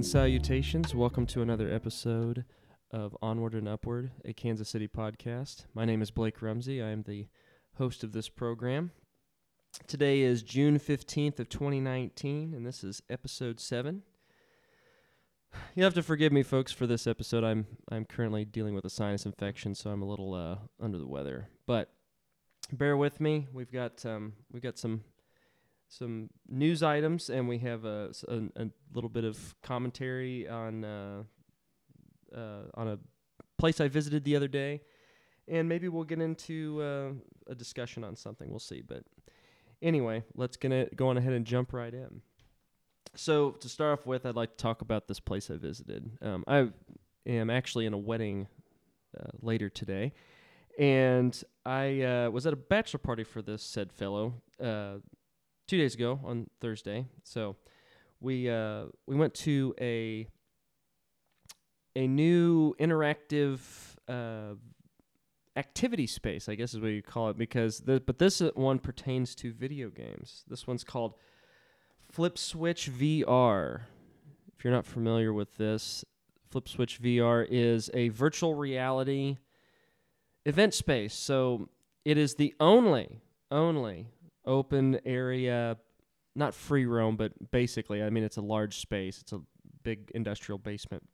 and salutations. Welcome to another episode of Onward and Upward, a Kansas City podcast. My name is Blake Rumsey. I am the host of this program. Today is June 15th of 2019, and this is episode 7. You'll have to forgive me, folks, for this episode. I'm currently dealing with a sinus infection, so I'm a little under the weather. But bear with me. We've got some news items, and we have a little bit of commentary on a place I visited the other day, and maybe we'll get into a discussion on something. We'll see. But anyway, let's go on ahead and jump right in. So to start off with, I'd like to talk about this place I visited. I am actually in a wedding later today, and I was at a bachelor party for this said fellow 2 days ago on Thursday. So we went to a new interactive activity space, I guess is what you call it, but this one pertains to video games. This one's called Flip Switch VR. If you're not familiar with this, Flip Switch VR is a virtual reality event space. So it is the only open area, not free roam, but basically, I mean, it's a large space. It's a big industrial basement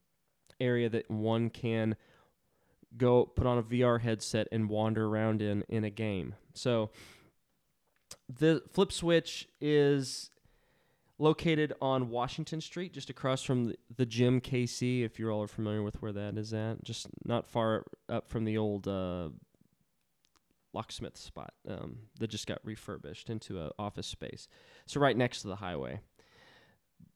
area that one can go put on a VR headset and wander around in a game. So the Flip Switch is located on Washington Street, just across from the Gym KC, if you all are familiar with where that is at, just not far up from the old locksmith spot that just got refurbished into an office space. So right next to the highway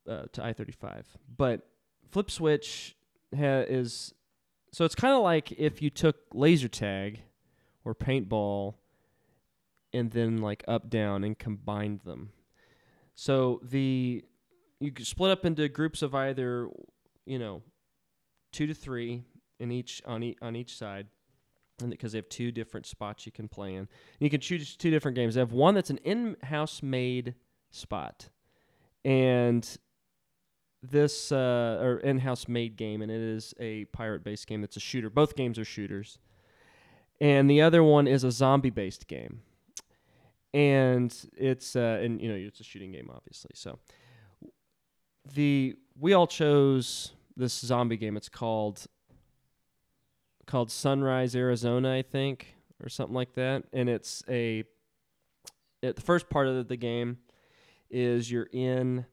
to I-35. But Flip Switch is, so it's kind of like if you took laser tag or paintball and then like up down and combined them. So you could split up into groups of either 2 to 3 in each on each side. And because they have two different spots you can play in. And you can choose two different games. They have one that's an in-house made spot, and this or in-house made game, and it is a pirate-based game that's a shooter. Both games are shooters. And the other one is a zombie-based game, and it's it's a shooting game, obviously. So we all chose this zombie game. It's called Sunrise, Arizona, I think, or something like that. And it's the first part of the game is you play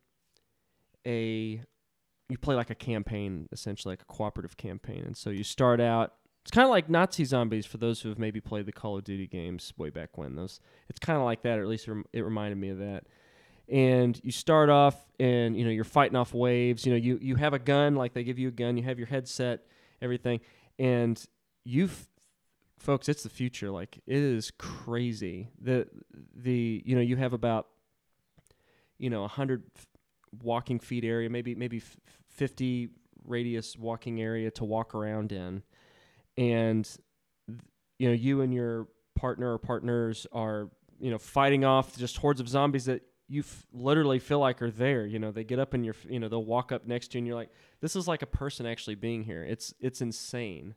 like a campaign, essentially like a cooperative campaign. And so you start out, it's kind of like Nazi zombies for those who have maybe played the Call of Duty games way back when. It's kind of like that, or at least it reminded me of that. And you start off and, you're fighting off waves. You have a gun, like they give you a gun, you have your headset, everything. And folks, it's the future. Like, it is crazy. You have about, 100 walking feet area, maybe 50 radius walking area to walk around in. And, you and your partner or partners are, fighting off just hordes of zombies that you literally feel like are there. They get up in your, they'll walk up next to you and you're like, this is like a person actually being here. It's insane.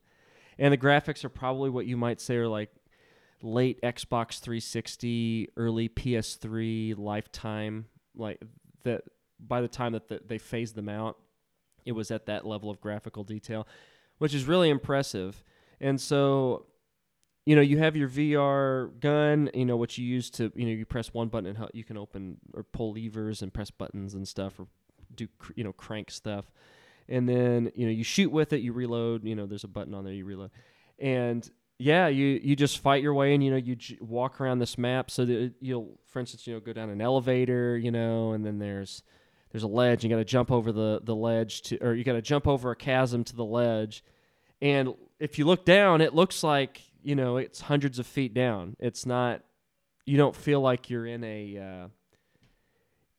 And the graphics are probably what you might say are like late Xbox 360, early PS3 lifetime. Like that, by the time that they phased them out, it was at that level of graphical detail, which is really impressive. And so, you have your VR gun, which you use to, you press one button and you can open or pull levers and press buttons and stuff, or do, crank stuff. And then, you shoot with it, you reload, there's a button on there, you reload. And yeah, you just fight your way and, you walk around this map so that you'll, for instance, go down an elevator, and then there's a ledge. You got to jump over the ledge or you got to jump over a chasm to the ledge. And if you look down, it looks like, it's hundreds of feet down. It's not, you don't feel like you're in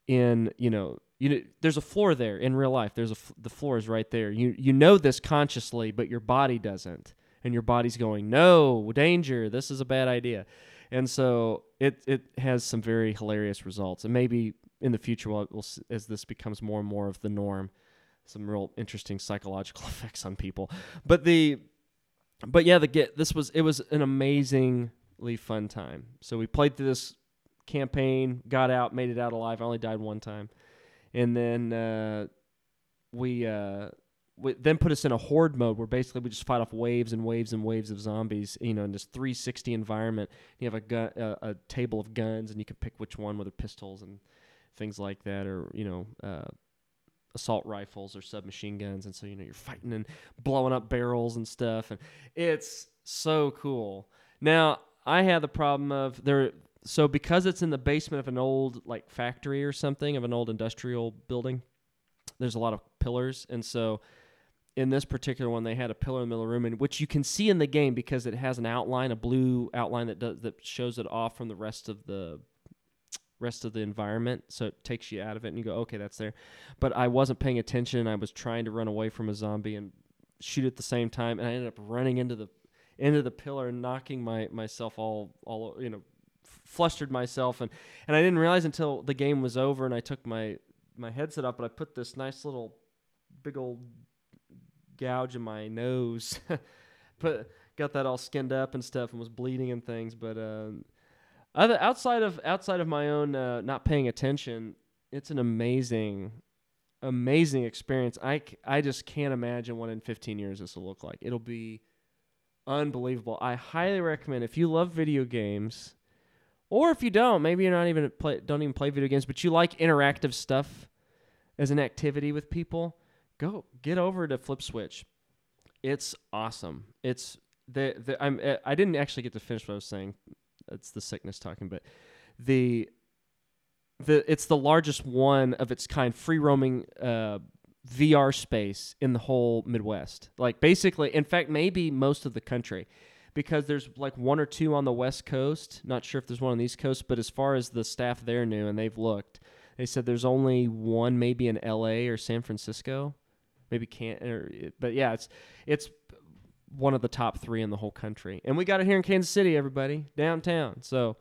there's a floor there in real life. There's the floor is right there. You know this consciously, but your body doesn't. And your body's going, no, danger, this is a bad idea. And so it has some very hilarious results. And maybe in the future, as this becomes more and more of the norm, some real interesting psychological effects on people. But it was an amazingly fun time. So we played through this campaign, got out, made it out alive. I only died one time, and then we then put us in a horde mode where basically we just fight off waves and waves and waves of zombies, you know, in this 360 environment. You have a table of guns, and you can pick which one, whether pistols and things like that, or, you know, assault rifles or submachine guns. And so, you know, you're fighting and blowing up barrels and stuff. And it's so cool. Now, I had the problem of there. So because it's in the basement of an old like factory or something, of an old industrial building, there's a lot of pillars. And so in this particular one, they had a pillar in the middle of the room, and which you can see in the game because it has an outline, a blue outline that shows it off from the rest of the environment. So it takes you out of it and you go, okay, that's there. But I wasn't paying attention. I was trying to run away from a zombie and shoot at the same time. And I ended up running into the pillar and knocking myself all, you know, flustered myself. And I didn't realize until the game was over and I took my headset off, but I put this nice little big old gouge in my nose, got that all skinned up and stuff and was bleeding and things. But, outside of my own not paying attention, it's an amazing experience. I just can't imagine what in 15 years this will look like. It'll be unbelievable. I highly recommend, if you love video games, or if you don't, maybe you're don't even play video games, but you like interactive stuff as an activity with people, go get over to Flip Switch. It's awesome. It's I didn't actually get to finish what I was saying. It's the sickness talking, but it's the largest one of its kind, free roaming VR space in the whole Midwest. Like basically, in fact, maybe most of the country, because there's like one or two on the West Coast. Not sure if there's one on the East Coast, but as far as the staff there knew and they've looked, they said there's only one, maybe in LA or San Francisco, maybe but yeah, it's one of the top three in the whole country. And we got it here in Kansas City, everybody, downtown. So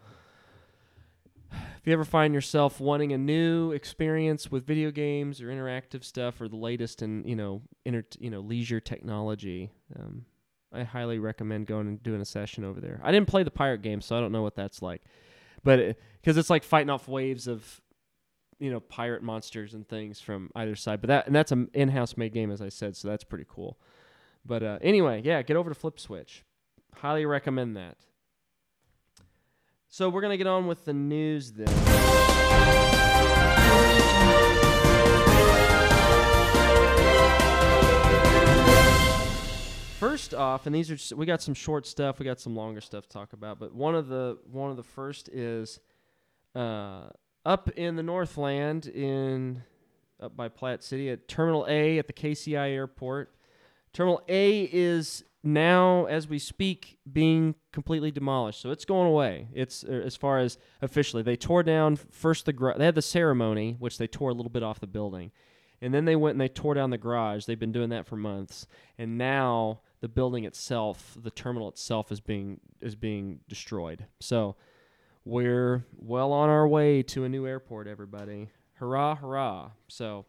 if you ever find yourself wanting a new experience with video games or interactive stuff or the latest in, you know, leisure technology, I highly recommend going and doing a session over there. I didn't play the pirate game, so I don't know what that's like. But because it's like fighting off waves of, you know, pirate monsters and things from either side. But that's an in-house made game, as I said, so that's pretty cool. But anyway, yeah, get over to Flip Switch. Highly recommend that. So we're going to get on with the news then. First off, and these are we got some short stuff, we got some longer stuff to talk about, but one of the first is up in the Northland up by Platte City at Terminal A at the KCI Airport. Terminal A is now, as we speak, being completely demolished. So it's going away. It's as far as officially. They tore down first they had the ceremony, which they tore a little bit off the building. And then they went and they tore down the garage. They've been doing that for months. And now the building itself, the terminal itself, is being destroyed. So we're well on our way to a new airport, everybody. Hurrah, hurrah. So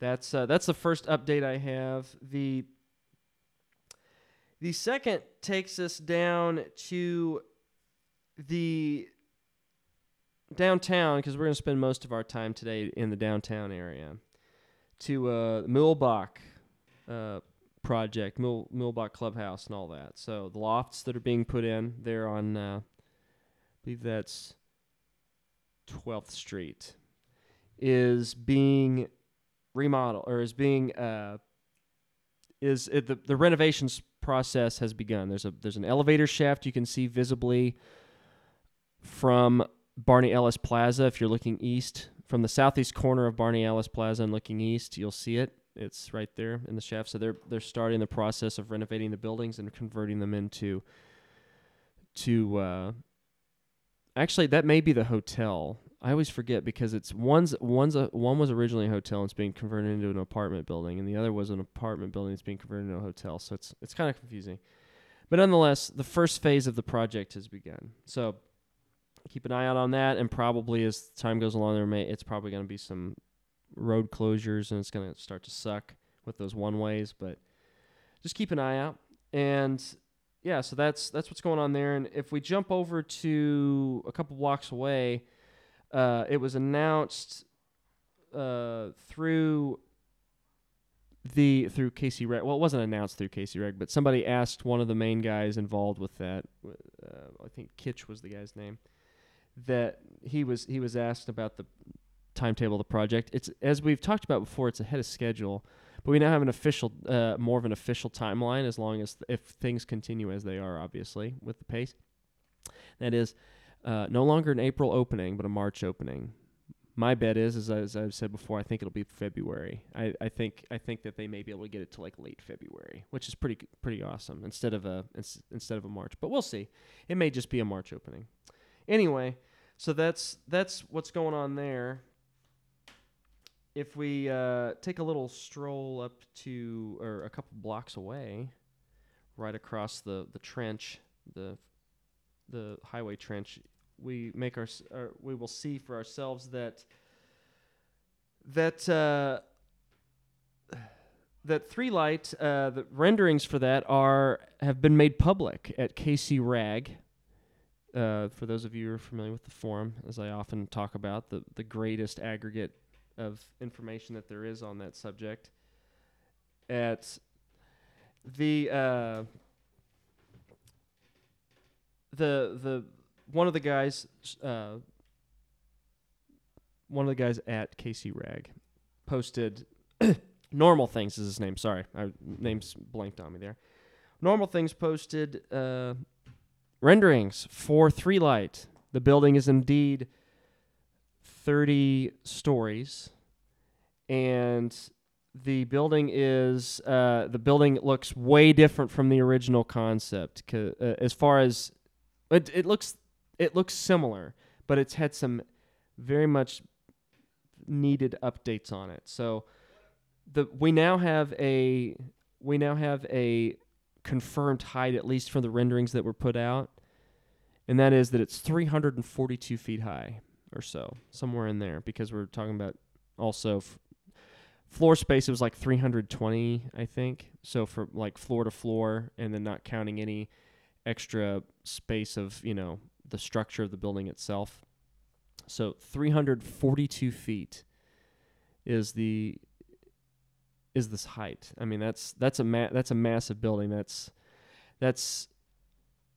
that's the first update I have. The second takes us down to the downtown, because we're going to spend most of our time today in the downtown area, to Milbach project, Milbach Clubhouse and all that. So the lofts that are being put in there on, I believe that's 12th Street, is being remodel or is being the renovations process has begun. There's an elevator shaft you can see visibly from Barney Ellis Plaza. If you're looking east from the southeast corner of Barney Ellis Plaza and looking east, you'll see it. It's right there in the shaft. So they're starting the process of renovating the buildings and converting them into actually that may be the hotel. I always forget because it's one was originally a hotel and it's being converted into an apartment building, and the other was an apartment building that's being converted into a hotel. So it's kind of confusing, but nonetheless, the first phase of the project has begun. So keep an eye out on that, and probably as time goes along, it's probably going to be some road closures, and it's going to start to suck with those one-ways, but just keep an eye out. And yeah, so that's what's going on there. And if we jump over to a couple blocks away, it was announced through KC RAG. Well, it wasn't announced through KC RAG, but somebody asked one of the main guys involved with that. I think Kitch was the guy's name. That he was asked about the timetable of the project. It's, as we've talked about before, it's ahead of schedule, but we now have an official, more of an official timeline, as long as if things continue as they are, obviously, with the pace. That is no longer an April opening, but a March opening. My bet is, as I've said before, I think it'll be February. I think that they may be able to get it to like late February, which is pretty awesome instead of a March. But we'll see. It may just be a March opening. Anyway, so that's what's going on there. If we take a little stroll up to, or a couple blocks away, right across the trench, the highway trench, we will see for ourselves that Three Light, the renderings for that have been made public at KC RAG. For those of you who are familiar with the forum, as I often talk about, the greatest aggregate of information that there is on that subject. At the one of the guys at KC RAG posted Normal Things is his name. Sorry, our name's blanked on me there. Normal Things posted renderings for Three Light. The building is indeed 30 stories, and the building looks way different from the original concept. As far as it looks similar, but it's had some very much needed updates on it. So we now have a confirmed height, at least from the renderings that were put out, and that is that it's 342 feet high or so, somewhere in there, because we're talking about also floor space. It was like 320, I think, so for like floor to floor, and then not counting any extra space of, you know, the structure of the building itself. So 342 feet is this height. I mean, that's a massive building. That's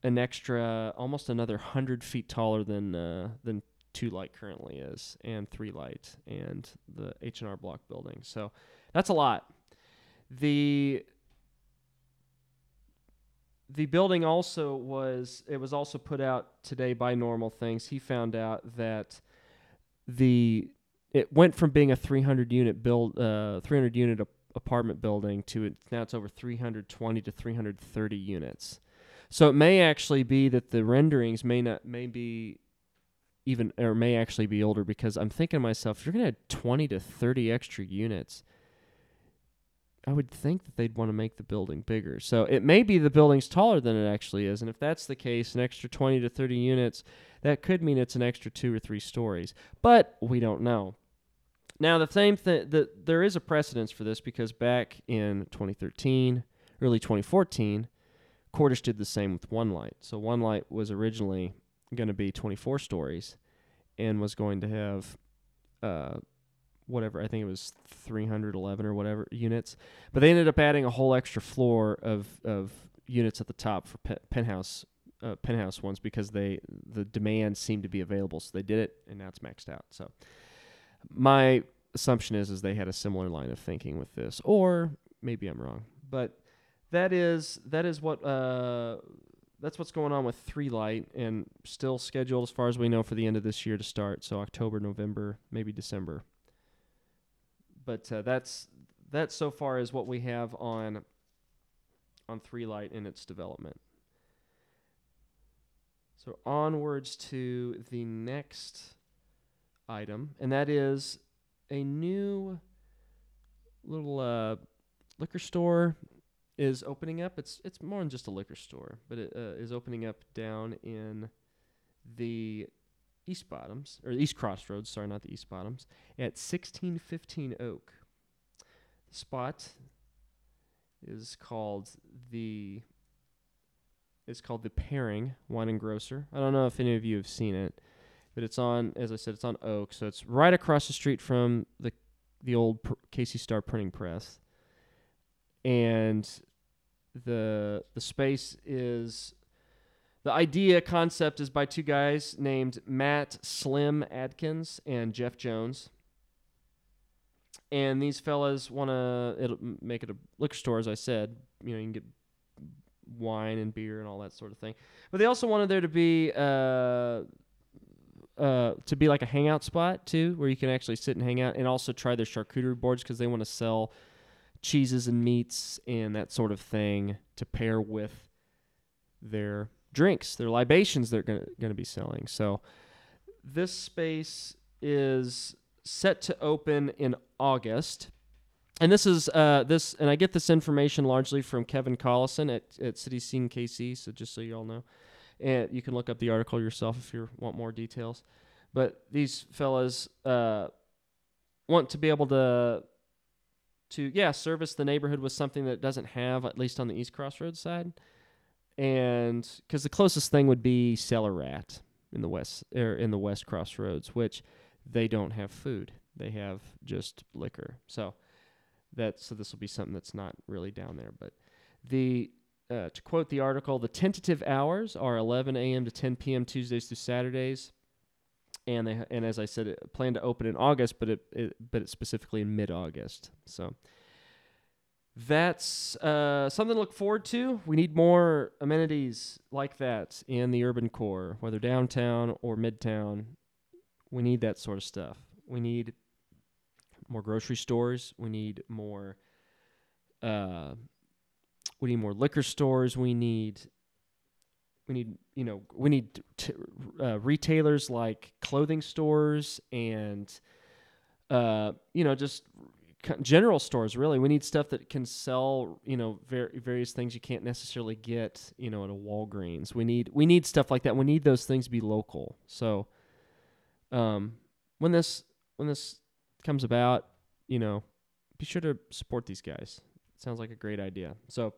an extra, almost another 100 feet taller than Two Light currently is, and Three Light, and the H and R Block building. So that's a lot. The building also was also put out today by Normal Things. He found out that it went from being a 300 unit apartment building to now it's over 320 to 330 units. So it may actually be that the renderings may actually be older, because I'm thinking to myself, if you're going to have 20 to 30 extra units, I would think that they'd want to make the building bigger. So it may be the building's taller than it actually is, and if that's the case, an extra 20 to 30 units, that could mean it's an extra 2 or 3 stories, but we don't know. Now, the same thing, there is a precedence for this, because back in 2013, early 2014, Cordish did the same with One Light. So One Light was originally going to be 24 stories and was going to have whatever, I think it was 311 or whatever units, but they ended up adding a whole extra floor of units at the top for penthouse ones, because the demand seemed to be available, so they did it, and now it's maxed out. So my assumption is they had a similar line of thinking with this, or maybe I'm wrong, but that is what that's what's going on with Three Light, and still scheduled, as far as we know, for the end of this year to start. So October, November, maybe December. But that's so far as what we have on Three Light in its development. So onwards to the next item, and that is a new little liquor store is opening up. It's more than just a liquor store, but it is opening up down in the East Bottoms, or East Crossroads, sorry, not the East Bottoms, at 1615 Oak. The spot is called the Paring Wine and Grocer. I don't know if any of you have seen it, but it's on, as I said, it's on Oak, so it's right across the street from the old KC Star printing press. And the space is, the concept is by two guys named Matt Slim Adkins and Jeff Jones. And these fellas want to make it a liquor store, as I said. You know, you can get wine and beer and all that sort of thing. But they also wanted there to be like a hangout spot, too, where you can actually sit and hang out, and also try their charcuterie boards, because they want to sell cheeses and meats and that sort of thing to pair with their drinks, their libations they're going to be selling. So this space is set to open in August. And this is this, and I get this information largely from Kevin Collison at City Scene KC, so just so you all know. And you can look up the article yourself if you want more details. But these fellas want to be able to service the neighborhood with something that it doesn't have, at least on the East Crossroads side. And because the closest thing would be Cellar Rat in the West, or in the West Crossroads, which they don't have food; they have just liquor. So this will be something that's not really down there. But to quote the article, the tentative hours are 11 a.m. to 10 p.m. Tuesdays through Saturdays, and as I said, it planned to open in August, but it's specifically in mid-August. So that's something to look forward to. We need more amenities like that in the urban core, whether downtown or midtown. We need that sort of stuff. We need more grocery stores. We need more. We need more liquor stores. We need retailers like clothing stores and just general stores, really. We need stuff that can sell, various things you can't necessarily get, at a Walgreens. We need stuff like that. We need those things to be local. So, when this comes about, be sure to support these guys. It sounds like a great idea. So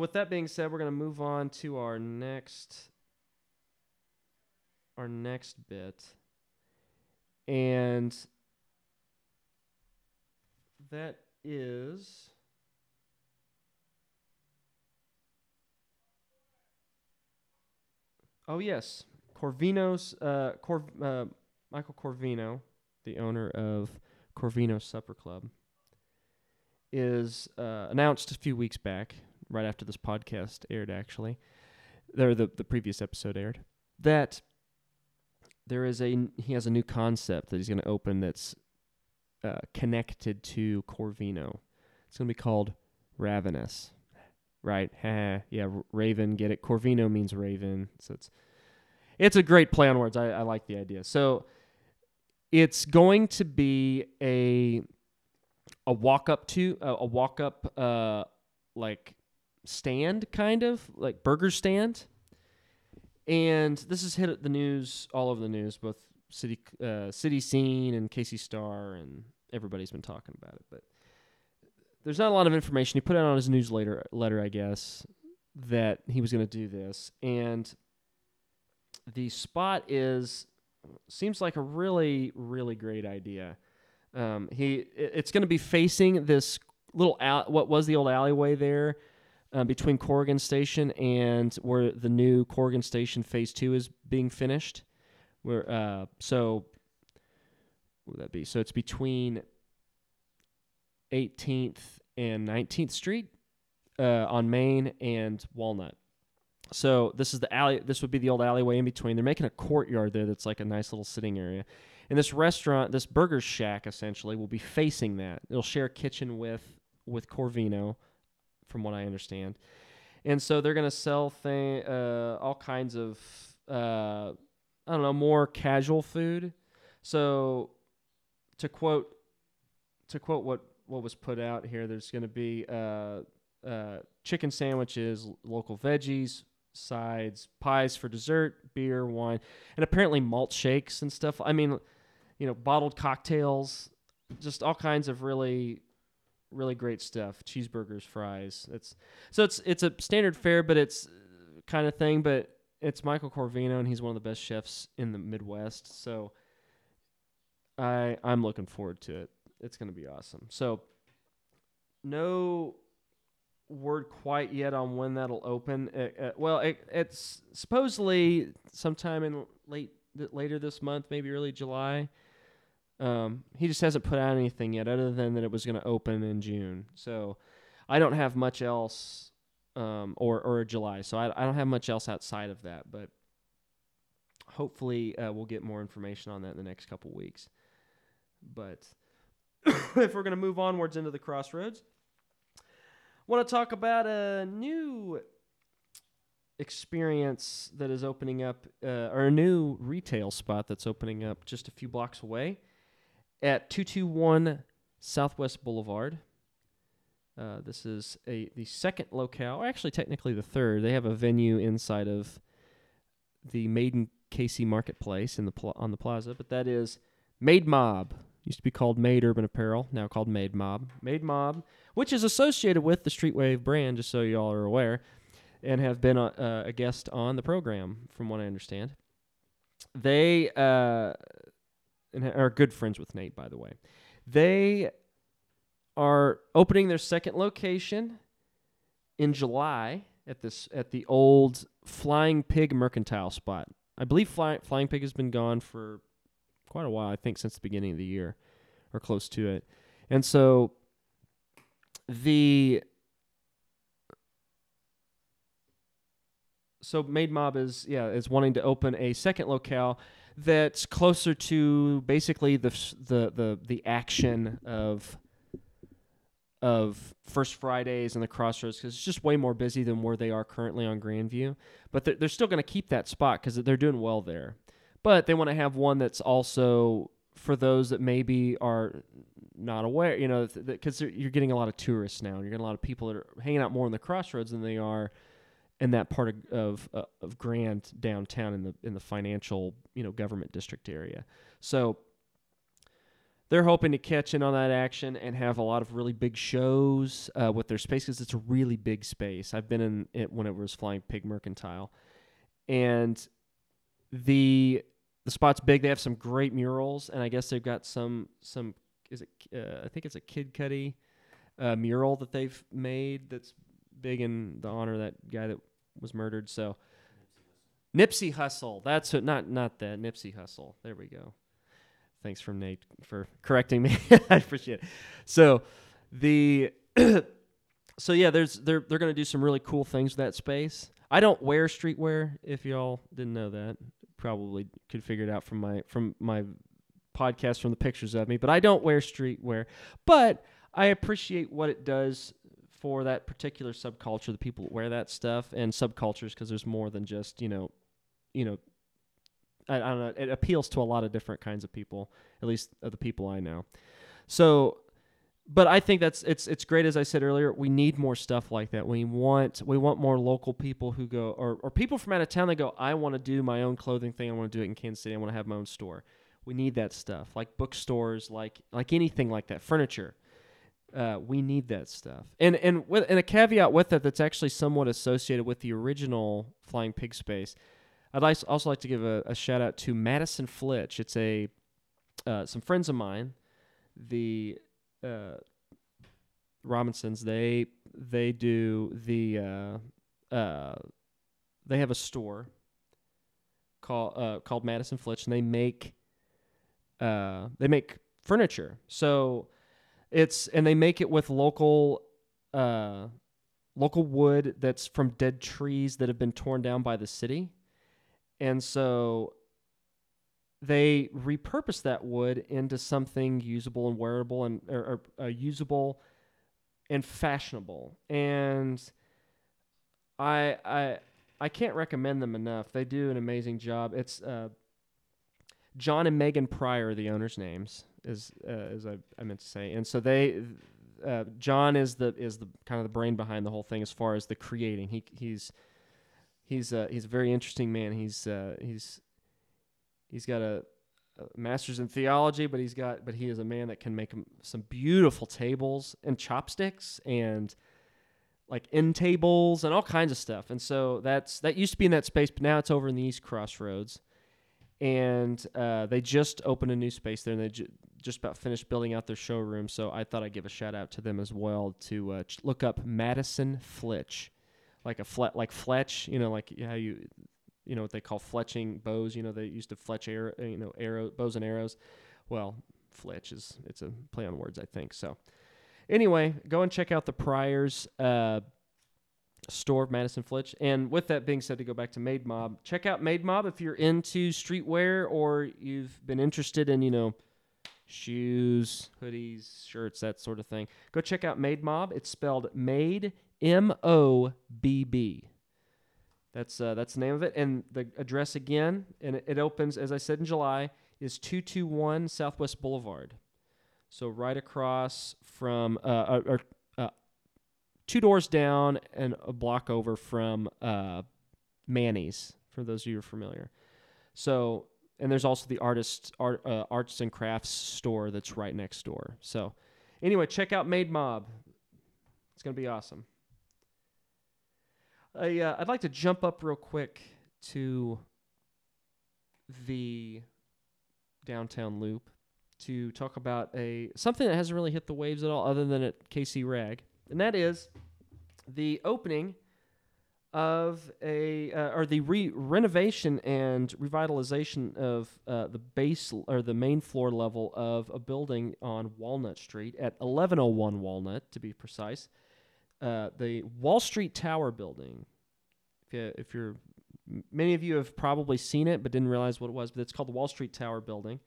with that being said, we're going to move on to our next bit. And that is Michael Corvino, the owner of Corvino Supper Club, is announced a few weeks back, right after this podcast aired, actually, or the previous episode aired, that he has a new concept that he's going to open that's connected to Corvino. It's going to be called Ravenous, right? Yeah, Raven, get it? Corvino means Raven, so it's a great play on words. I like the idea. So it's going to be a walk up like stand, kind of like burger stand. And this has hit the news, all over the news, both City Scene and KC Star, and everybody's been talking about it. But there's not a lot of information. He put out on his newsletter, I guess, that he was going to do this. And the spot seems like a really, really great idea. It's going to be facing this little what was the old alleyway there, between Corrigan Station and where the new Corrigan Station Phase 2 is being finished. What would that be? So it's between 18th and 19th Street on Main and Walnut. So this is the alley. This would be the old alleyway in between. They're making a courtyard there that's like a nice little sitting area. And this restaurant, this burger shack, essentially, will be facing that. It'll share a kitchen with Corvino, from what I understand. And so they're going to sell all kinds of, more casual food. So to quote what was put out here, there's going to be chicken sandwiches, local veggies, sides, pies for dessert, beer, wine, and apparently malt shakes and stuff. I mean, you know, bottled cocktails, just all kinds of really, really great stuff. Cheeseburgers, fries. It's a standard fare, but it's kind of thing. But it's Michael Corvino, and he's one of the best chefs in the Midwest. So I'm looking forward to it. It's going to be awesome. So no word quite yet on when that'll open. It's supposedly sometime in later this month, maybe early July. He just hasn't put out anything yet other than that it was going to open in June. So I don't have much else, or July. So I don't have much else outside of that, but hopefully we'll get more information on that in the next couple weeks. But if we're going to move onwards into the Crossroads, want to talk about a new experience that is opening up, or a new retail spot that's opening up just a few blocks away at 221 Southwest Boulevard. This is the second locale, or actually technically the third. They have a venue inside of the Made KC Marketplace on the plaza, but that is Made Mobb. Used to be called Made Urban Apparel, now called Made Mobb. Made Mobb, which is associated with the Street Wave brand, just so you all are aware, and have been a guest on the program, from what I understand. They and are good friends with Nate, by the way. They are opening their second location in July at the old Flying Pig Mercantile spot. I believe Flying Pig has been gone for quite a while, I think since the beginning of the year, or close to it. And so Made Mobb is wanting to open a second locale that's closer to basically the action of First Fridays and the Crossroads, because it's just way more busy than where they are currently on Grandview. But they're still going to keep that spot because they're doing well there. But they want to have one that's also for those that maybe are not aware, you know, because you're getting a lot of tourists now, and you're getting a lot of people that are hanging out more in the Crossroads than they are in that part of Grand downtown in the financial, you know, government district area. So they're hoping to catch in on that action and have a lot of really big shows with their space, because it's a really big space. I've been in it when it was Flying Pig Mercantile, and the spot's big. They have some great murals, and I guess they've got some. Is it? I think it's a Kid Cudi mural that they've made that's big in the honor of that guy that was murdered. So Nipsey Hussle. That's what, not that Nipsey Hussle. There we go. Thanks from Nate for correcting me. I appreciate it. So they're going to do some really cool things with that space. I don't wear streetwear. If y'all didn't know that, probably could figure it out from my podcast, from the pictures of me, but I don't wear streetwear, but I appreciate what it does for that particular subculture, the people that wear that stuff, and subcultures, because there's more than just, you know, I don't know. It appeals to a lot of different kinds of people, at least of the people I know. So, but I think it's great. As I said earlier, we need more stuff like that. We want more local people who go, or people from out of town that go, I want to do my own clothing thing. I want to do it in Kansas City. I want to have my own store. We need that stuff, like bookstores, like anything like that, furniture. We need that stuff. And a caveat with that that's actually somewhat associated with the original Flying Pig space. I'd also like to give a shout out to Madison Flitch. It's some friends of mine, the Robinsons. They do they have a store called Madison Flitch, and they make furniture. So they make it with local wood that's from dead trees that have been torn down by the city. And so they repurpose that wood into something usable and wearable, and or usable and fashionable. And I can't recommend them enough. They do an amazing job. It's John and Megan Pryor, the owners' names, as I meant to say. And so they John is the kind of the brain behind the whole thing as far as the creating. He's He's a very interesting man. He's got a master's in theology, but he is a man that can make some beautiful tables and chopsticks and like end tables and all kinds of stuff. And so that used to be in that space, but now it's over in the East Crossroads. And they just opened a new space there, and they just about finished building out their showroom. So I thought I'd give a shout out to them as well to look up Madison Flitch, like Fletch, you know, like how you know what they call fletching bows. You know, they used to fletch bows and arrows. Well, Flitch it's a play on words, I think. So anyway, go and check out the Pryor's store, Madison Flitch. And with that being said, to go back to Made Mobb, check out Made Mobb if you're into streetwear or you've been interested in, you know, shoes, hoodies, shirts, that sort of thing. Go check out Made Mobb. It's spelled Made, M-O-B-B. That's the name of it. And the address again, and it opens, as I said, in July, is 221 Southwest Boulevard. So right across from, two doors down and a block over from Manny's, for those of you who are familiar. So, and there's also the arts and crafts store that's right next door. So, anyway, check out Made Mobb. It's going to be awesome. I'd like to jump up real quick to the downtown loop to talk about something that hasn't really hit the waves at all, other than at KC RAG. And that is the opening of the renovation and revitalization of the main floor level of a building on Walnut Street at 1101 Walnut, to be precise. The Wall Street Tower Building. Many of you have probably seen it but didn't realize what it was, but it's called the Wall Street Tower Building.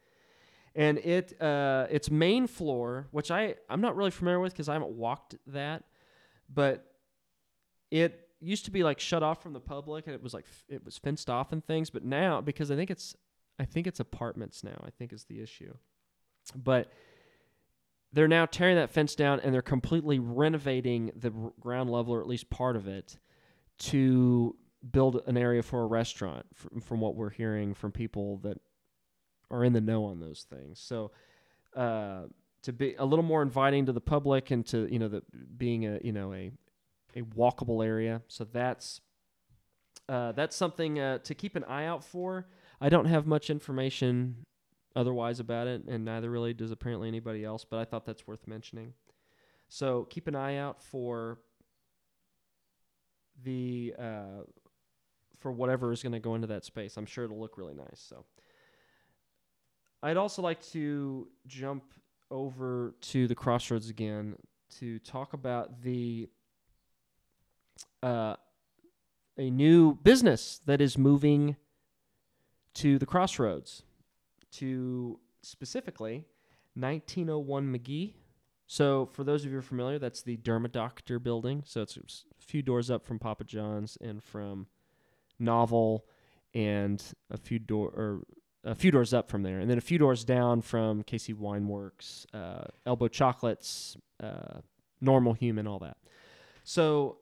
And its main floor, which I'm not really familiar with because I haven't walked that, but it used to be like shut off from the public, and it was like it was fenced off and things. But now, because I think it's apartments now, I think is the issue. But they're now tearing that fence down, and they're completely renovating the ground level, or at least part of it, to build an area for a restaurant. From what we're hearing from people that are in the know on those things. So to be a little more inviting to the public, and to, you know, being a walkable area. So that's something to keep an eye out for. I don't have much information otherwise about it, and neither really does apparently anybody else, but I thought that's worth mentioning. So keep an eye out for the for whatever is going to go into that space. I'm sure it'll look really nice. So I'd also like to jump over to the Crossroads again to talk about the a new business that is moving to the Crossroads, to specifically 1901 McGee. So for those of you who are familiar, that's the Dermadoctor building. So it's a few doors up from Papa John's and from Novel, and a few doors up from there, and then a few doors down from KC Wineworks, Elbow Chocolates, Normal Human, all that. So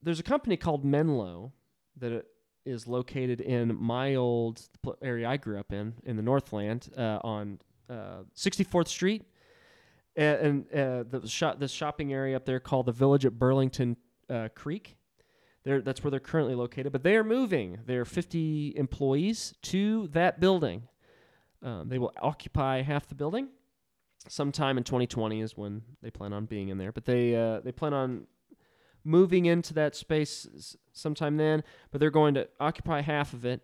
there's a company called Menlo that is located in my old area I grew up in the Northland, on 64th Street, and the shopping area up there called the Village at Burlington Creek. That's where they're currently located, but they are moving their 50 employees to that building. They will occupy half the building. Sometime in 2020 is when they plan on being in there, but they plan on moving into that space sometime then, but they're going to occupy half of it.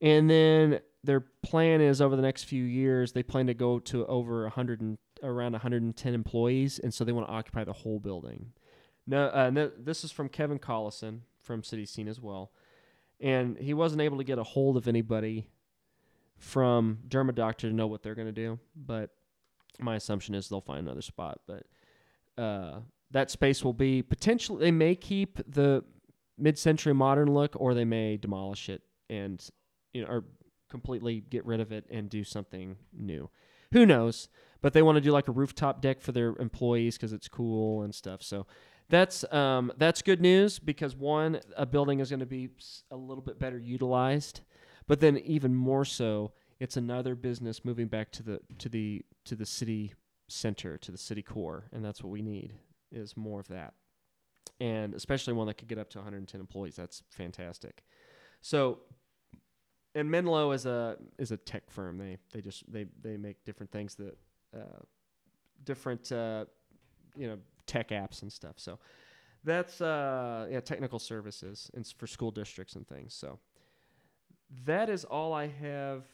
And then their plan is, over the next few years, they plan to go to around 110 employees, and so they want to occupy the whole building. No, this is from Kevin Collison from City Scene as well. And he wasn't able to get a hold of anybody from Dermadoctor to know what they're going to do, but my assumption is they'll find another spot. But that space will be potentially, they may keep the mid-century modern look, or they may demolish it and, you know, or completely get rid of it and do something new. Who knows? But they want to do like a rooftop deck for their employees because it's cool and stuff. So That's good news because one, a building is going to be a little bit better utilized, but then even more so, it's another business moving back to the city center, to the city core, and that's what we need is more of that, and especially one that could get up to 110 employees. That's fantastic. So, and Menlo is a tech firm. They make different things that different tech apps and stuff. So that's technical services and for school districts and things. So that is all I have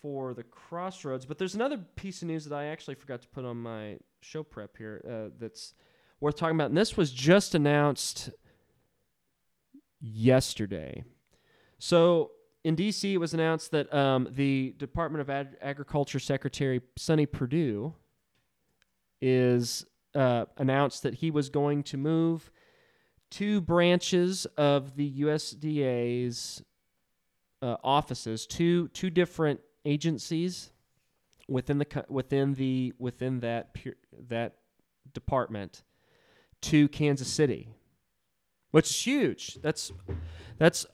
for the Crossroads. But there's another piece of news that I actually forgot to put on my show prep here that's worth talking about. And this was just announced yesterday. So in D.C., it was announced that the Department of Agriculture Secretary Sonny Perdue is announced that he was going to move two branches of the USDA's offices, two different agencies within that department to Kansas City, which is huge. That's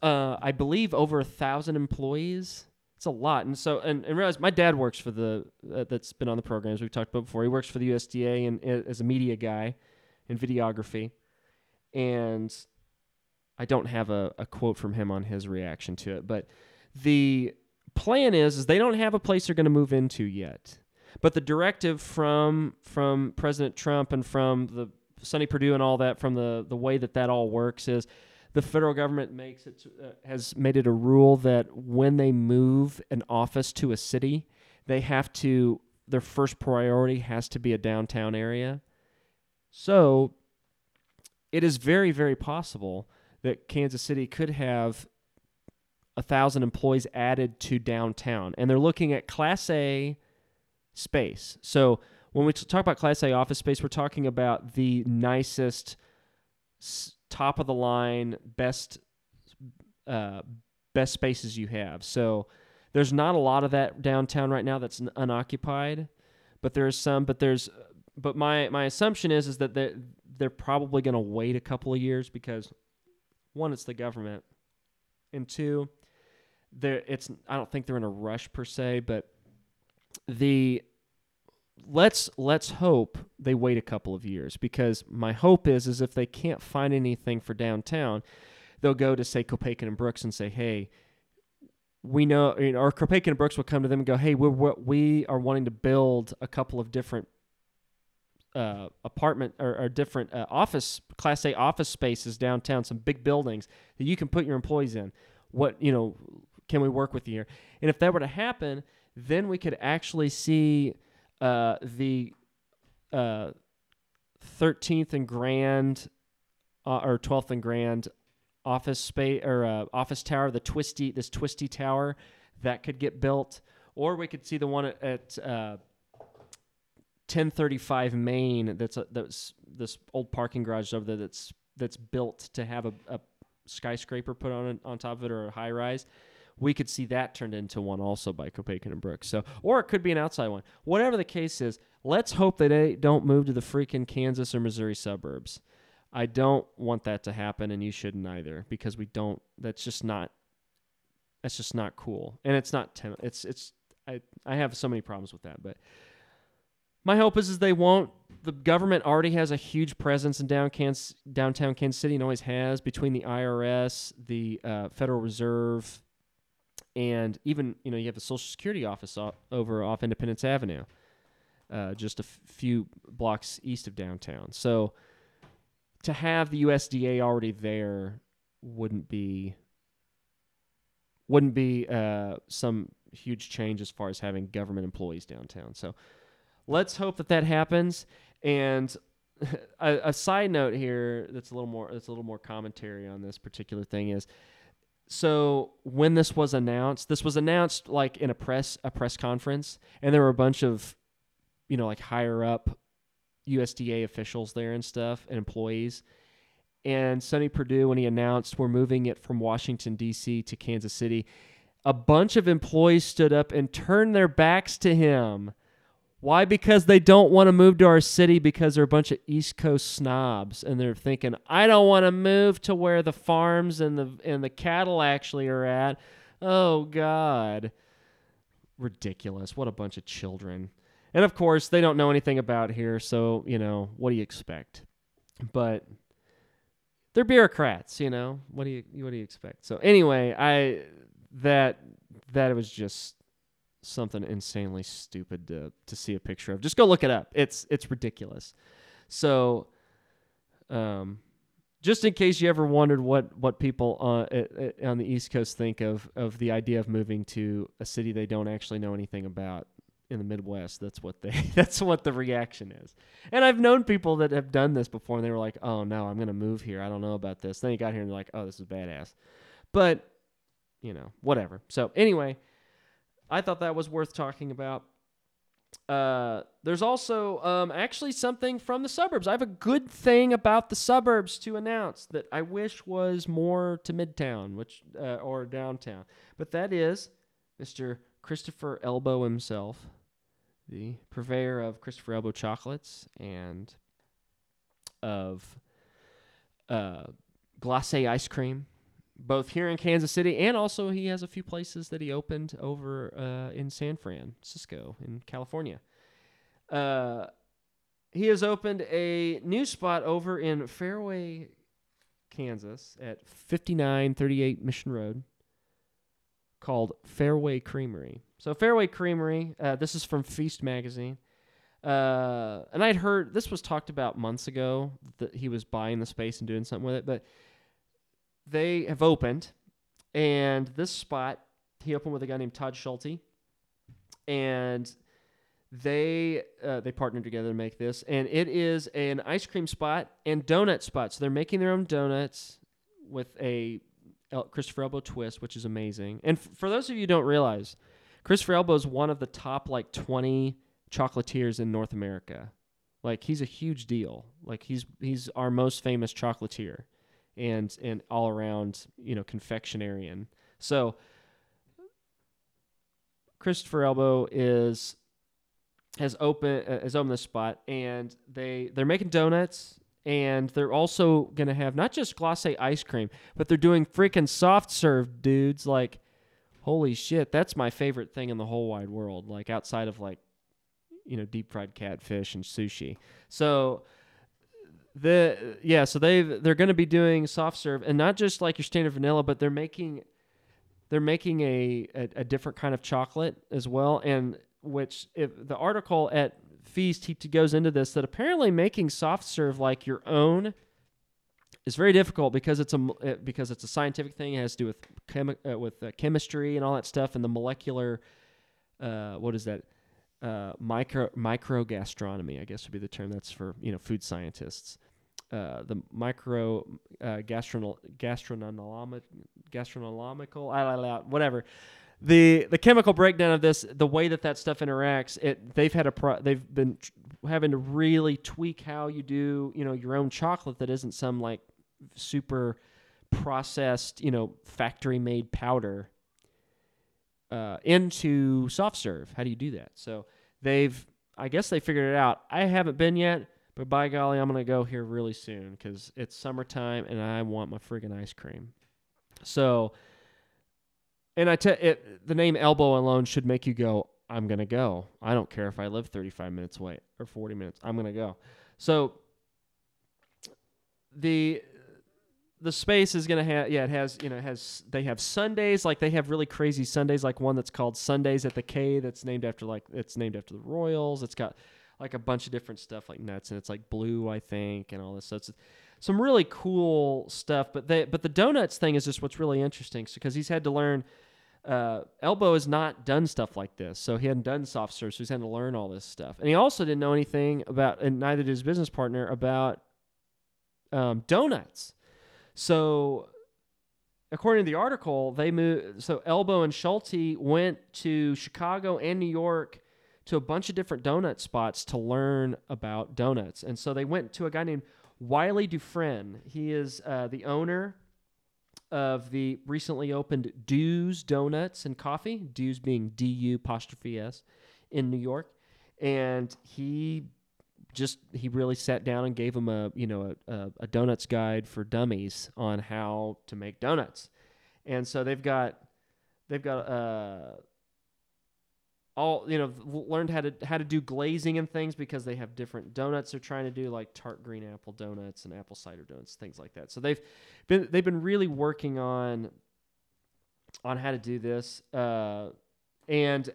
I believe over 1,000 employees. It's a lot, and realize my dad works for the that's been on the programs we've talked about before. He works for the USDA and as a media guy in videography, and I don't have a quote from him on his reaction to it, but the plan is they don't have a place they're going to move into yet. But the directive from President Trump and from the Sonny Perdue and all that, from the way that all works, is the federal government has made it a rule that when they move an office to a city, their first priority has to be a downtown area. So it is very, very possible that Kansas City could have 1,000 employees added to downtown. And they're looking at Class A space. So when we talk about Class A office space, we're talking about the nicest, top of the line, best spaces you have. So there's not a lot of that downtown right now that's unoccupied, but there is some. But my assumption is that they're probably going to wait a couple of years because, one, it's the government, and two, I don't think they're in a rush per se, but let's hope they wait a couple of years, because my hope is if they can't find anything for downtown, they'll go to, say, Copaken and Brooks and say, hey, we know, or Copaken and Brooks will come to them and go, hey, we are wanting to build a couple of different apartment or different office, Class A office spaces downtown, some big buildings that you can put your employees in. Can we work with you here? And if that were to happen, then we could actually see the 13th and Grand or 12th and Grand office space or office tower, this twisty tower that could get built, or we could see the one at 1035 Main. That's this old parking garage over there that's built to have a skyscraper put on top of it, or a high rise. We could see that turned into one also by Copaken and Brooks. So, or it could be an outside one. Whatever the case is, let's hope that they don't move to the freaking Kansas or Missouri suburbs. I don't want that to happen, and you shouldn't either, because we don't. That's just not cool, and it's not. I have so many problems with that, but my hope is they won't. The government already has a huge presence in downtown Kansas City, and always has, between the IRS, the Federal Reserve, and even, you have the Social Security office over off Independence Avenue, just a few blocks east of downtown. So to have the USDA already there wouldn't be some huge change as far as having government employees downtown. So let's hope that happens. And a side note here that's a little more commentary on this particular thing is, so when this was announced like in a press conference, and there were a bunch of, like higher up USDA officials there and stuff, and employees. And Sonny Perdue, when he announced we're moving it from Washington, D.C. to Kansas City, a bunch of employees stood up and turned their backs to him. Why? Because they don't want to move to our city because they're a bunch of East Coast snobs, and they're thinking, I don't want to move to where the farms and the cattle actually are at. Oh, God. Ridiculous. What a bunch of children. And, of course, they don't know anything about here, so, you know, what do you expect? But they're bureaucrats, you know. What do you expect? So, anyway, that was just something insanely stupid to see a picture of. Just go look it up. It's ridiculous. So, just in case you ever wondered what people on the East Coast think of the idea of moving to a city they don't actually know anything about in the Midwest, that's what the reaction is. And I've known people that have done this before, and they were like, oh, no, I'm going to move here. I don't know about this. Then you got here, and they're like, oh, this is badass. But, you know, whatever. So, anyway, I thought that was worth talking about. There's also actually something from the suburbs. I have a good thing about the suburbs to announce that I wish was more to Midtown, or downtown. But that is Mr. Christopher Elbow himself, the purveyor of Christopher Elbow chocolates and of glacé ice cream, both here in Kansas City, and also he has a few places that he opened over in San Francisco in California. He has opened a new spot over in Fairway, Kansas at 5938 Mission Road called Fairway Creamery. So Fairway Creamery, this is from Feast Magazine. And I'd heard, this was talked about months ago, that he was buying the space and doing something with it, but they have opened, and this spot, he opened with a guy named Todd Schulte, and they partnered together to make this, and it is an ice cream spot and donut spot. So they're making their own donuts with a Christopher Elbow twist, which is amazing. And for those of you who don't realize, Christopher Elbow is one of the top, 20 chocolatiers in North America. He's a huge deal. He's our most famous chocolatier and all around, confectionery. And so Christopher Elbow has opened this spot, and they're making donuts, and they're also going to have not just glacé ice cream, but they're doing freaking soft serve, dudes. Holy shit, that's my favorite thing in the whole wide world, outside of deep fried catfish and sushi. So they're going to be doing soft serve, and not just your standard vanilla, but they're making a different kind of chocolate as well. And which, if the article at Feast, he goes into this, that apparently making soft serve your own is very difficult because it's a scientific thing. It has to do with chemistry and all that stuff, and the molecular micro gastronomy, I guess would be the term. That's for food scientists. The micro gastronomical whatever. The chemical breakdown of this, the way that stuff interacts, they've been having to really tweak how you do your own chocolate that isn't some super processed factory made powder. Into soft serve. How do you do that? So I guess they figured it out. I haven't been yet, but by golly, I'm going to go here really soon because it's summertime and I want my friggin' ice cream. So, and the name Elbow alone should make you go, I'm going to go. I don't care if I live 35 minutes away or 40 minutes. I'm going to go. So the space is going to have, they have Sundays, they have really crazy Sundays, one that's called Sundays at the K, that's named after, it's named after the Royals. It's got, a bunch of different stuff, nuts, and it's, blue, I think, and all this. So it's some really cool stuff, but the donuts thing is just what's really interesting, because he's had to learn, Elbow has not done stuff like this, so he hadn't done soft serve, so he's had to learn all this stuff. And he also didn't know anything about, and neither did his business partner, about donuts. So, according to the article, they moved. So Elbow and Schulte went to Chicago and New York to a bunch of different donut spots to learn about donuts. And so they went to a guy named Wiley Dufresne. He is the owner of the recently opened Due's Donuts and Coffee. Due's being D-U apostrophe S in New York. And he really sat down and gave him a donuts guide for dummies on how to make donuts. And so they've got all, learned how to do glazing and things, because they have different donuts. They're trying to do like tart green apple donuts and apple cider donuts, things like that. So they've been really working on how to do this. It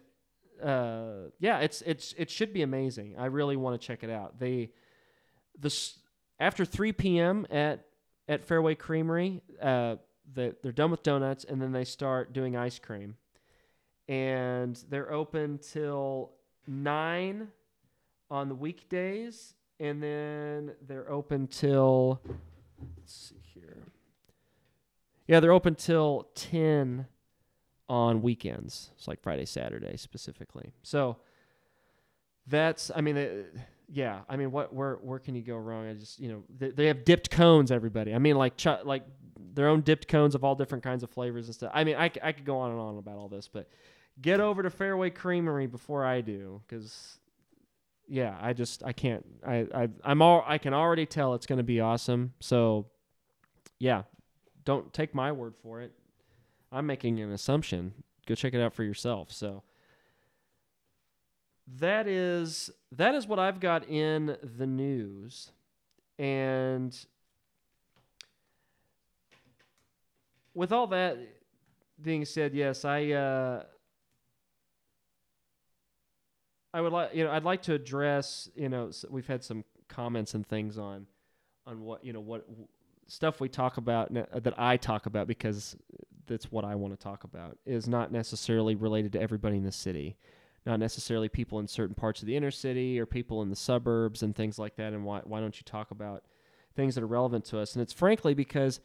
should be amazing. I really want to check it out. After 3 p.m. at Fairway Creamery, they're done with donuts, and then they start doing ice cream. And they're open till 9 on the weekdays, and then they're open till, let's see here. Yeah, they're open till 10 on weekends. It's like Friday, Saturday specifically. So where can you go wrong? I just, they have dipped cones, everybody. Like their own dipped cones of all different kinds of flavors and stuff. I could go on and on about all this, but get over to Fairway Creamery before I do. Cause yeah, I can already tell it's going to be awesome. So yeah, don't take my word for it. I'm making an assumption. Go check it out for yourself. So that is what I've got in the news. And with all that being said, yes, I would like, I'd like to address, we've had some comments and things on what, what stuff we talk about, that I talk about, because that's what I want to talk about, is not necessarily related to everybody in the city, not necessarily people in certain parts of the inner city or people in the suburbs and things like that. And why don't you talk about things that are relevant to us? And it's frankly because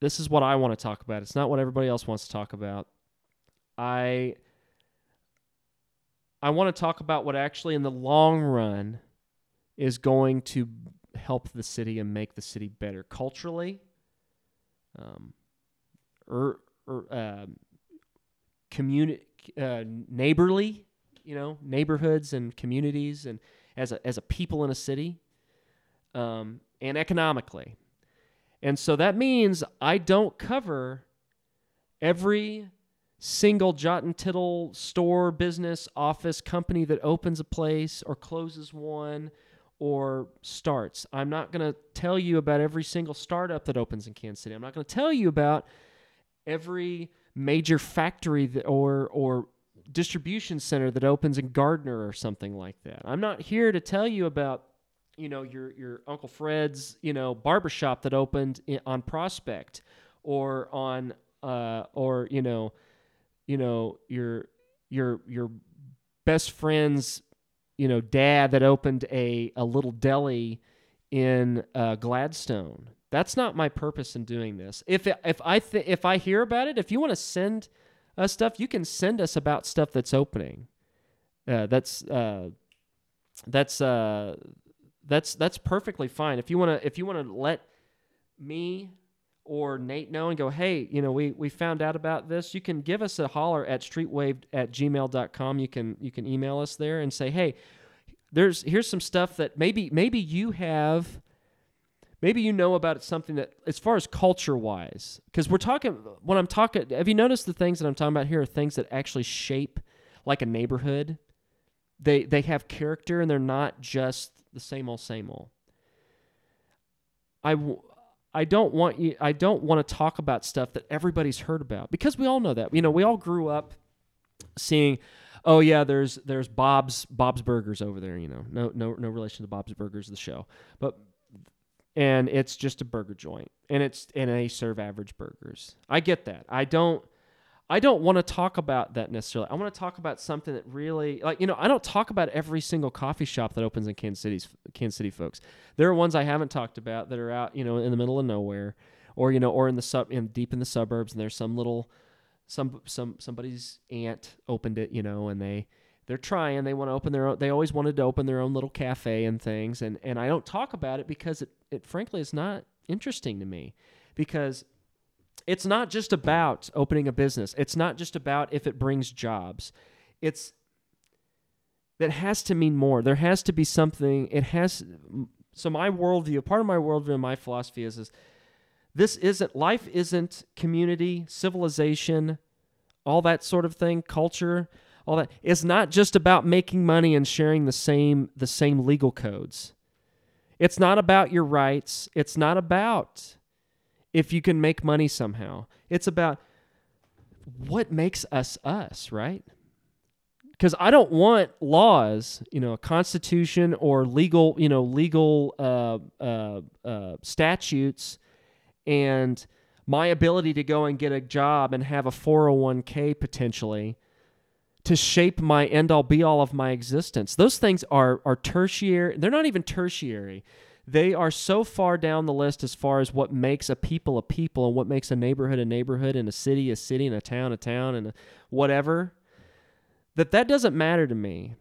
this is what I want to talk about. It's not what everybody else wants to talk about. I want to talk about what actually in the long run is going to help the city and make the city better culturally, neighborly, neighborhoods and communities, and as a people in a city, and economically. And so that means I don't cover every single jot and tittle store, business, office, company that opens a place or closes one or starts. I'm not going to tell you about every single startup that opens in Kansas City. I'm not going to tell you about every major factory or distribution center that opens in Gardner or something like that. I'm not here to tell you about, your Uncle Fred's, barbershop that opened on Prospect, or on your best friend's, dad that opened a little deli in Gladstone. That's not my purpose in doing this. If I hear about it, if you want to send us stuff, you can send us about stuff that's opening. That's perfectly fine. If you want to let me or Nate know and go, hey, we found out about this, you can give us a holler at streetwave@gmail.com. You can email us there and say, hey, here's some stuff that maybe you have. Maybe you know about it, something that, as far as culture-wise, because have you noticed the things that I'm talking about here are things that actually shape, like, a neighborhood? They have character, and they're not just the same old, same old. I don't want to talk about stuff that everybody's heard about, because we all know that. We all grew up seeing, oh yeah, there's Bob's Burgers over there. No relation to Bob's Burgers, the show, but. And it's just a burger joint, and they serve average burgers. I get that. I don't want to talk about that necessarily. I want to talk about something that really, I don't talk about every single coffee shop that opens in Kansas City, folks. There are ones I haven't talked about that are out, in the middle of nowhere, or or deep in the suburbs, and there's somebody's aunt opened it, and They're trying. They want to open their own. They always wanted to open their own little cafe and things. And I don't talk about it because it frankly is not interesting to me, because it's not just about opening a business. It's not just about if it brings jobs. It's that has to mean more. There has to be something. It has. So my worldview, part of my worldview, my philosophy is this isn't, life isn't community, civilization, all that sort of thing, culture, all that. It's not just about making money and sharing the same legal codes. It's not about your rights. It's not about if you can make money somehow. It's about what makes us us, right? Because I don't want laws, a constitution or legal, statutes and my ability to go and get a job and have a 401k potentially to shape my end-all, be-all of my existence. Those things are tertiary. They're not even tertiary. They are so far down the list as far as what makes a people and what makes a neighborhood and a city and a town and whatever, that doesn't matter to me.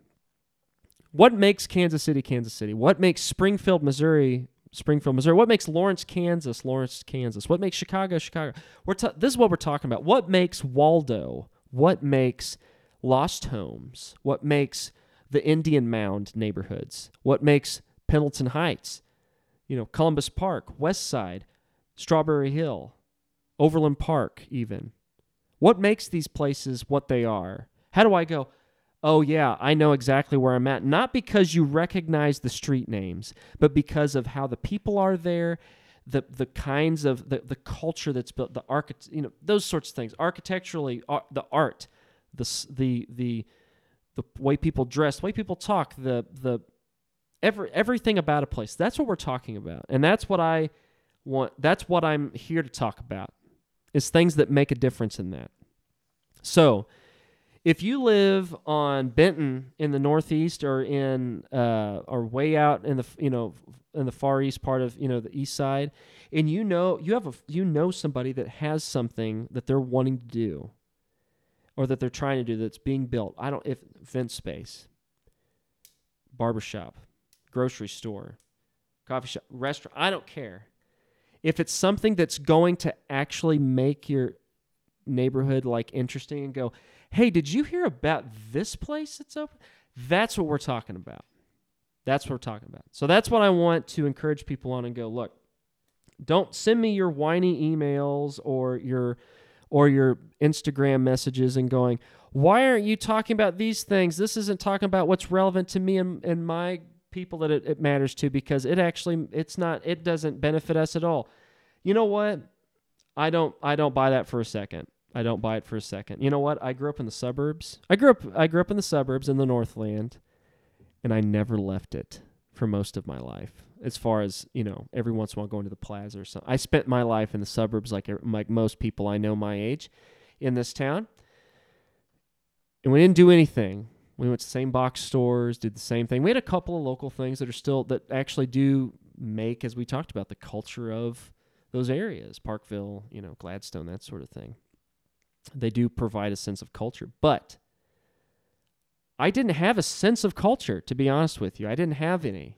What makes Kansas City, Kansas City? What makes Springfield, Missouri, Springfield, Missouri? What makes Lawrence, Kansas, Lawrence, Kansas? What makes Chicago, Chicago? This is what we're talking about. What makes Waldo? What makes Lost Homes? What makes the Indian Mound neighborhoods? What makes Pendleton Heights? Columbus Park, West Side, Strawberry Hill, Overland Park even. What makes these places what they are? How do I go, oh yeah, I know exactly where I'm at? Not because you recognize the street names, but because of how the people are there, the kinds of, the culture that's built, the those sorts of things. Architecturally, the art, the way people dress, the way people talk, everything about a place. That's what we're talking about, and that's what I want. That's what I'm here to talk about, is things that make a difference in that. So, if you live on Benton in the Northeast or in or way out in the in the far east part of the East Side, and you know somebody that has something that they're wanting to do, or that they're trying to do, that's being built. Event space, barbershop, grocery store, coffee shop, restaurant, I don't care. If it's something that's going to actually make your neighborhood interesting and go, hey, did you hear about this place that's open? That's what we're talking about. That's what we're talking about. So that's what I want to encourage people on and go, look, don't send me your whiny emails or your Instagram messages and going, why aren't you talking about these things? This isn't talking about what's relevant to me and my people that it matters to, because it doesn't benefit us at all. You know what? I don't buy that for a second. I don't buy it for a second. You know what? I grew up in the suburbs. I grew up in the suburbs in the Northland, and I never left it for most of my life. As far as, every once in a while going to the plaza or something. I spent my life in the suburbs like most people I know my age in this town. And we didn't do anything. We went to the same box stores, did the same thing. We had a couple of local things that actually do make, as we talked about, the culture of those areas. Parkville, Gladstone, that sort of thing. They do provide a sense of culture. But I didn't have a sense of culture, to be honest with you. I didn't have any.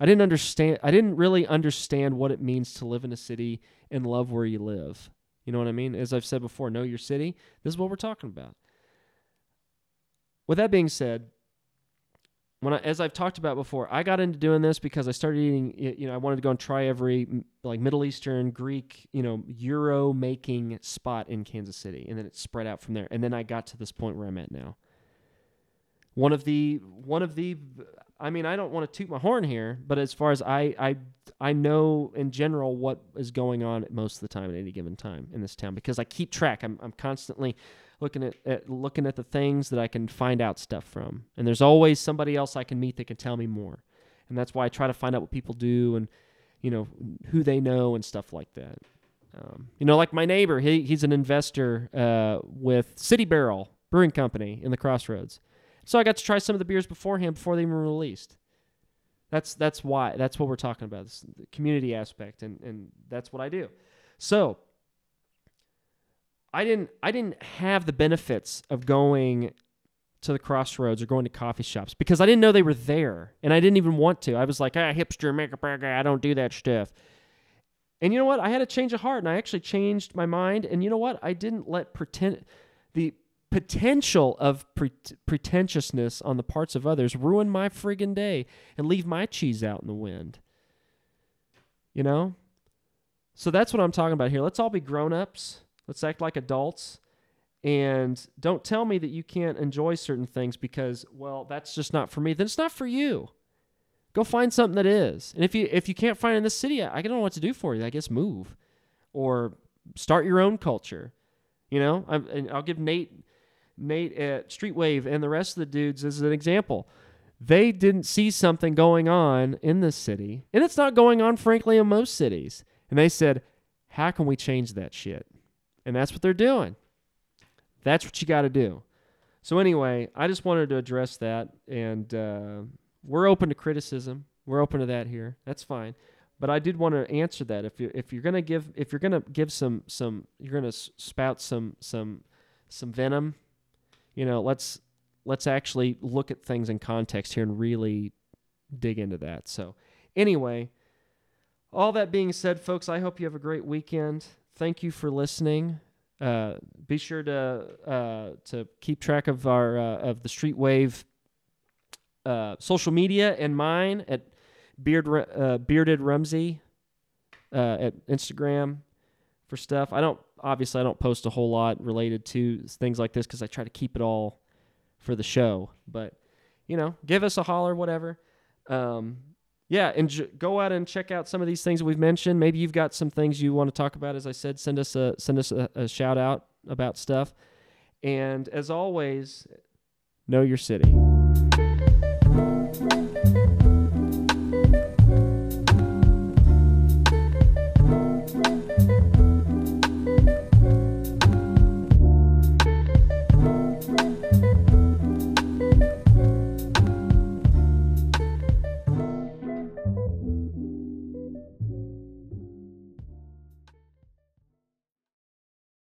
I didn't really understand what it means to live in a city and love where you live. You know what I mean? As I've said before, know your city. This is what we're talking about. With that being said, as I've talked about before, I got into doing this because I started eating, I wanted to go and try every Middle Eastern, Greek, Euro making spot in Kansas City. And then it spread out from there. And then I got to this point where I'm at now. One of the I don't want to toot my horn here, but as far as I know in general what is going on most of the time at any given time in this town, because I keep track. I'm constantly looking at the things that I can find out stuff from, and there's always somebody else I can meet that can tell me more, and that's why I try to find out what people do and who they know and stuff like that. Like my neighbor, he's an investor with City Barrel Brewing Company in the Crossroads. So I got to try some of the beers beforehand, before they even were released. That's why. That's what we're talking about, this, the community aspect, and that's what I do. So I didn't have the benefits of going to the Crossroads or going to coffee shops because I didn't know they were there, and I didn't even want to. I was like, hipster, make a burger, I don't do that stuff. And you know what? I had a change of heart, and I actually changed my mind, and you know what? I didn't let potential of pretentiousness on the parts of others ruin my friggin' day and leave my cheese out in the wind. You know? So that's what I'm talking about here. Let's all be grown-ups. Let's act like adults. And don't tell me that you can't enjoy certain things because, well, that's just not for me. Then it's not for you. Go find something that is. And if you can't find it in this city, I don't know what to do for you. I guess move. Or start your own culture. You know? I'll give Nate at Street Wave and the rest of the dudes as an example. They didn't see something going on in this city. And it's not going on, frankly, in most cities. And they said, how can we change that shit? And that's what they're doing. That's what you got to do. So anyway, I just wanted to address that. And we're open to criticism. We're open to that here. That's fine. But I did want to answer that. If you're gonna spout some venom, you know, let's actually look at things in context here and really dig into that. So anyway, all that being said, folks, I hope you have a great weekend. Thank you for listening. Be sure to keep track of our of the Street Wave social media and mine at Bearded Rumsey at Instagram for stuff. I don't post a whole lot related to things like this because I try to keep it all for the show. But you know, give us a holler, whatever. Yeah, and go out and check out some of these things we've mentioned. Maybe you've got some things you want to talk about. As I said, send us a shout out about stuff. And as always, know your city.